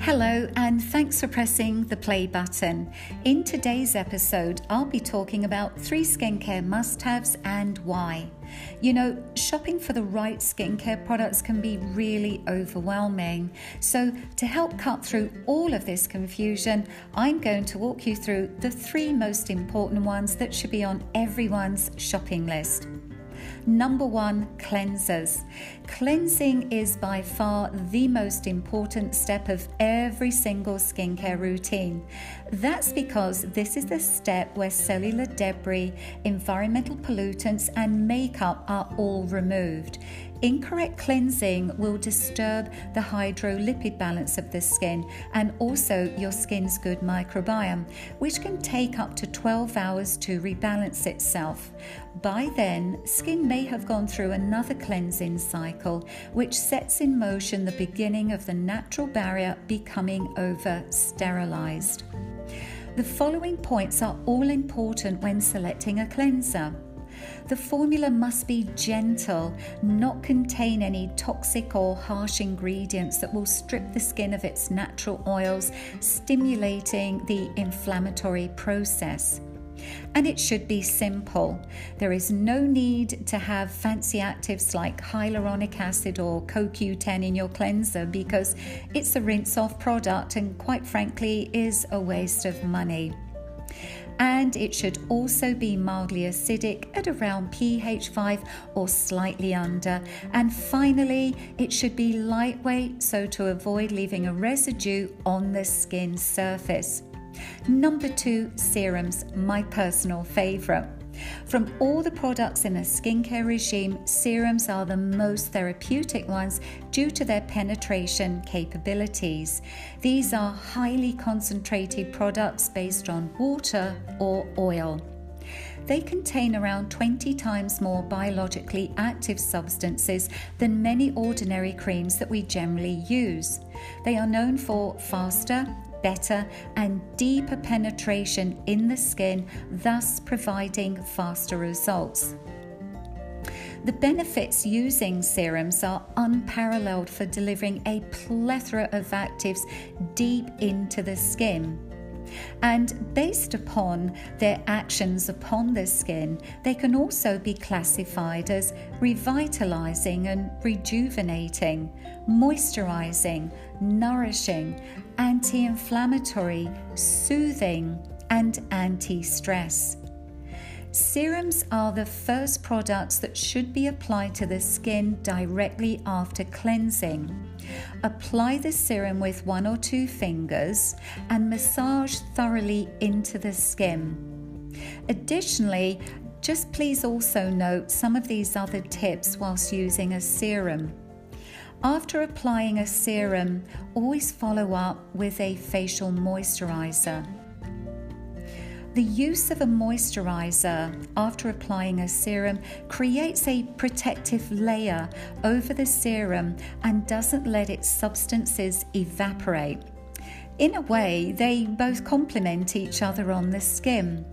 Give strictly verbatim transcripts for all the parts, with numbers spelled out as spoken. Hello, and thanks for pressing the play button. In today's episode, I'll be talking about three skincare must-haves and why. You know, shopping for the right skincare products can be really overwhelming. So to help cut through all of this confusion, I'm going to walk you through the three most important ones that should be on everyone's shopping list. Number one, cleansers. Cleansing is by far the most important step of every single skincare routine. That's because this is the step where cellular debris, environmental pollutants, and makeup are all removed. Incorrect cleansing will disturb the hydrolipid balance of the skin and also your skin's good microbiome, which can take up to twelve hours to rebalance itself. By then, skin may have gone through another cleansing cycle, which sets in motion the beginning of the natural barrier becoming over-sterilized. The following points are all important when selecting a cleanser. The formula must be gentle, not contain any toxic or harsh ingredients that will strip the skin of its natural oils, stimulating the inflammatory process. And it should be simple. There is no need to have fancy actives like hyaluronic acid or co Q ten in your cleanser because it's a rinse-off product and quite frankly is a waste of money. And it should also be mildly acidic at around pH five or slightly under. And finally, it should be lightweight, so to avoid leaving a residue on the skin surface. Number two, serums, my personal favorite. From all the products in a skincare regime, serums are the most therapeutic ones due to their penetration capabilities. These are highly concentrated products based on water or oil. They contain around twenty times more biologically active substances than many ordinary creams that we generally use. They are known for faster, better and deeper penetration in the skin, thus providing faster results. The benefits using serums are unparalleled for delivering a plethora of actives deep into the skin. And based upon their actions upon the skin, they can also be classified as revitalizing and rejuvenating, moisturizing, nourishing, anti-inflammatory, soothing, and anti-stress. Serums are the first products that should be applied to the skin directly after cleansing. Apply the serum with one or two fingers and massage thoroughly into the skin. Additionally, just please also note some of these other tips whilst using a serum. After applying a serum, always follow up with a facial moisturizer. The use of a moisturizer after applying a serum creates a protective layer over the serum and doesn't let its substances evaporate. In a way, they both complement each other on the skin.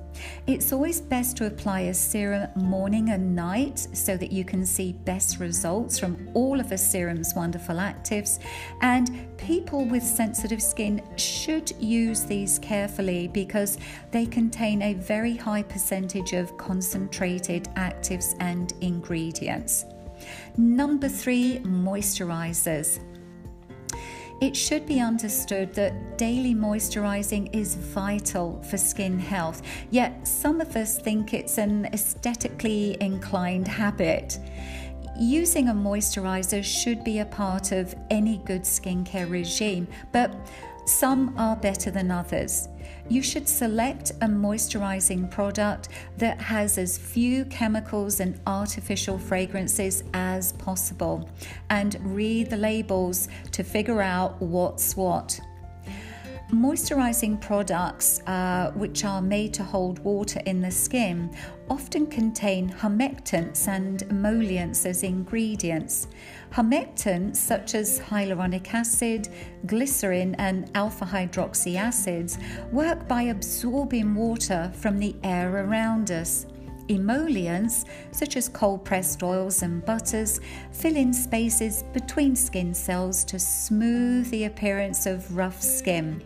It's always best to apply a serum morning and night so that you can see best results from all of a serum's wonderful actives, and people with sensitive skin should use these carefully because they contain a very high percentage of concentrated actives and ingredients. Number three, moisturizers. It should be understood that daily moisturizing is vital for skin health, yet some of us think it's an aesthetically inclined habit. Using a moisturizer should be a part of any good skincare regime, but some are better than others. You should select a moisturizing product that has as few chemicals and artificial fragrances as possible, and read the labels to figure out what's what. Moisturizing products, uh, which are made to hold water in the skin, often contain humectants and emollients as ingredients. Humectants such as hyaluronic acid, glycerin and alpha-hydroxy acids work by absorbing water from the air around us. Emollients, such as cold-pressed oils and butters, fill in spaces between skin cells to smooth the appearance of rough skin.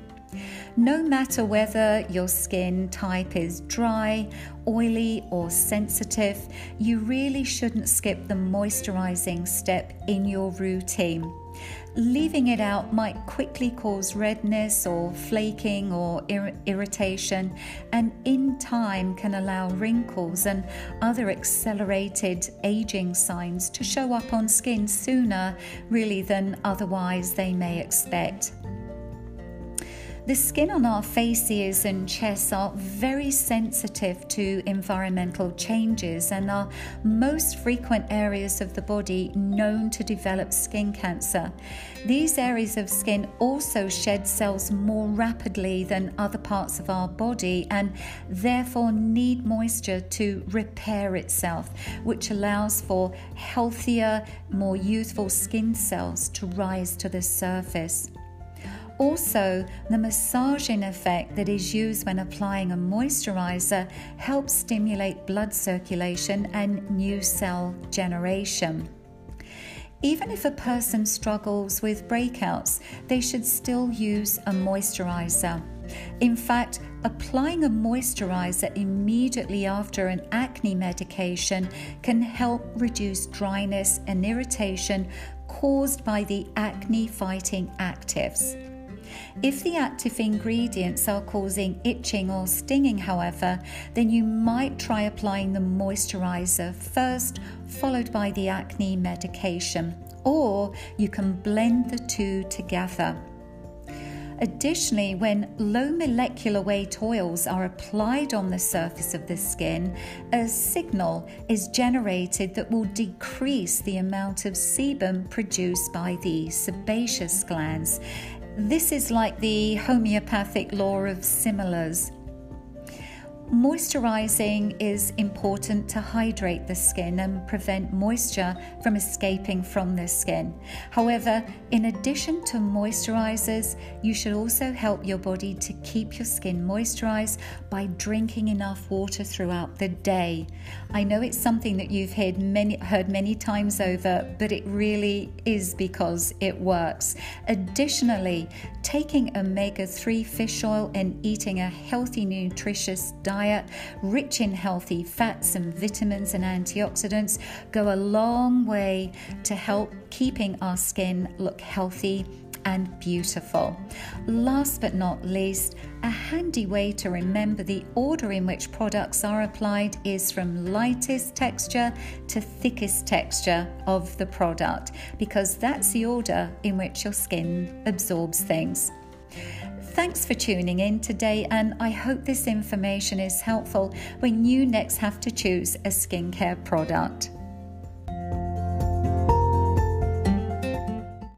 No matter whether your skin type is dry, oily, or sensitive, you really shouldn't skip the moisturizing step in your routine. Leaving it out might quickly cause redness or flaking or ir- irritation, and in time can allow wrinkles and other accelerated aging signs to show up on skin sooner, really, than otherwise they may expect. The skin on our faces and chests are very sensitive to environmental changes and are most frequent areas of the body known to develop skin cancer. These areas of skin also shed cells more rapidly than other parts of our body and therefore need moisture to repair itself, which allows for healthier, more youthful skin cells to rise to the surface. Also, the massaging effect that is used when applying a moisturizer helps stimulate blood circulation and new cell generation. Even if a person struggles with breakouts, they should still use a moisturizer. In fact, applying a moisturizer immediately after an acne medication can help reduce dryness and irritation caused by the acne-fighting actives. If the active ingredients are causing itching or stinging, however, then you might try applying the moisturizer first, followed by the acne medication, or you can blend the two together. Additionally, when low molecular weight oils are applied on the surface of the skin, a signal is generated that will decrease the amount of sebum produced by the sebaceous glands. This is like the homeopathic law of similars. Moisturizing is important to hydrate the skin and prevent moisture from escaping from the skin. However, in addition to moisturizers, you should also help your body to keep your skin moisturized by drinking enough water throughout the day. I know it's something that you've heard many, heard many times over, but it really is because it works. Additionally, taking omega three fish oil and eating a healthy, nutritious diet rich in healthy fats and vitamins and antioxidants go a long way to help keeping our skin look healthy and beautiful. Last but not least, a handy way to remember the order in which products are applied is from lightest texture to thickest texture of the product, because that's the order in which your skin absorbs things. Thanks for tuning in today, and I hope this information is helpful when you next have to choose a skincare product.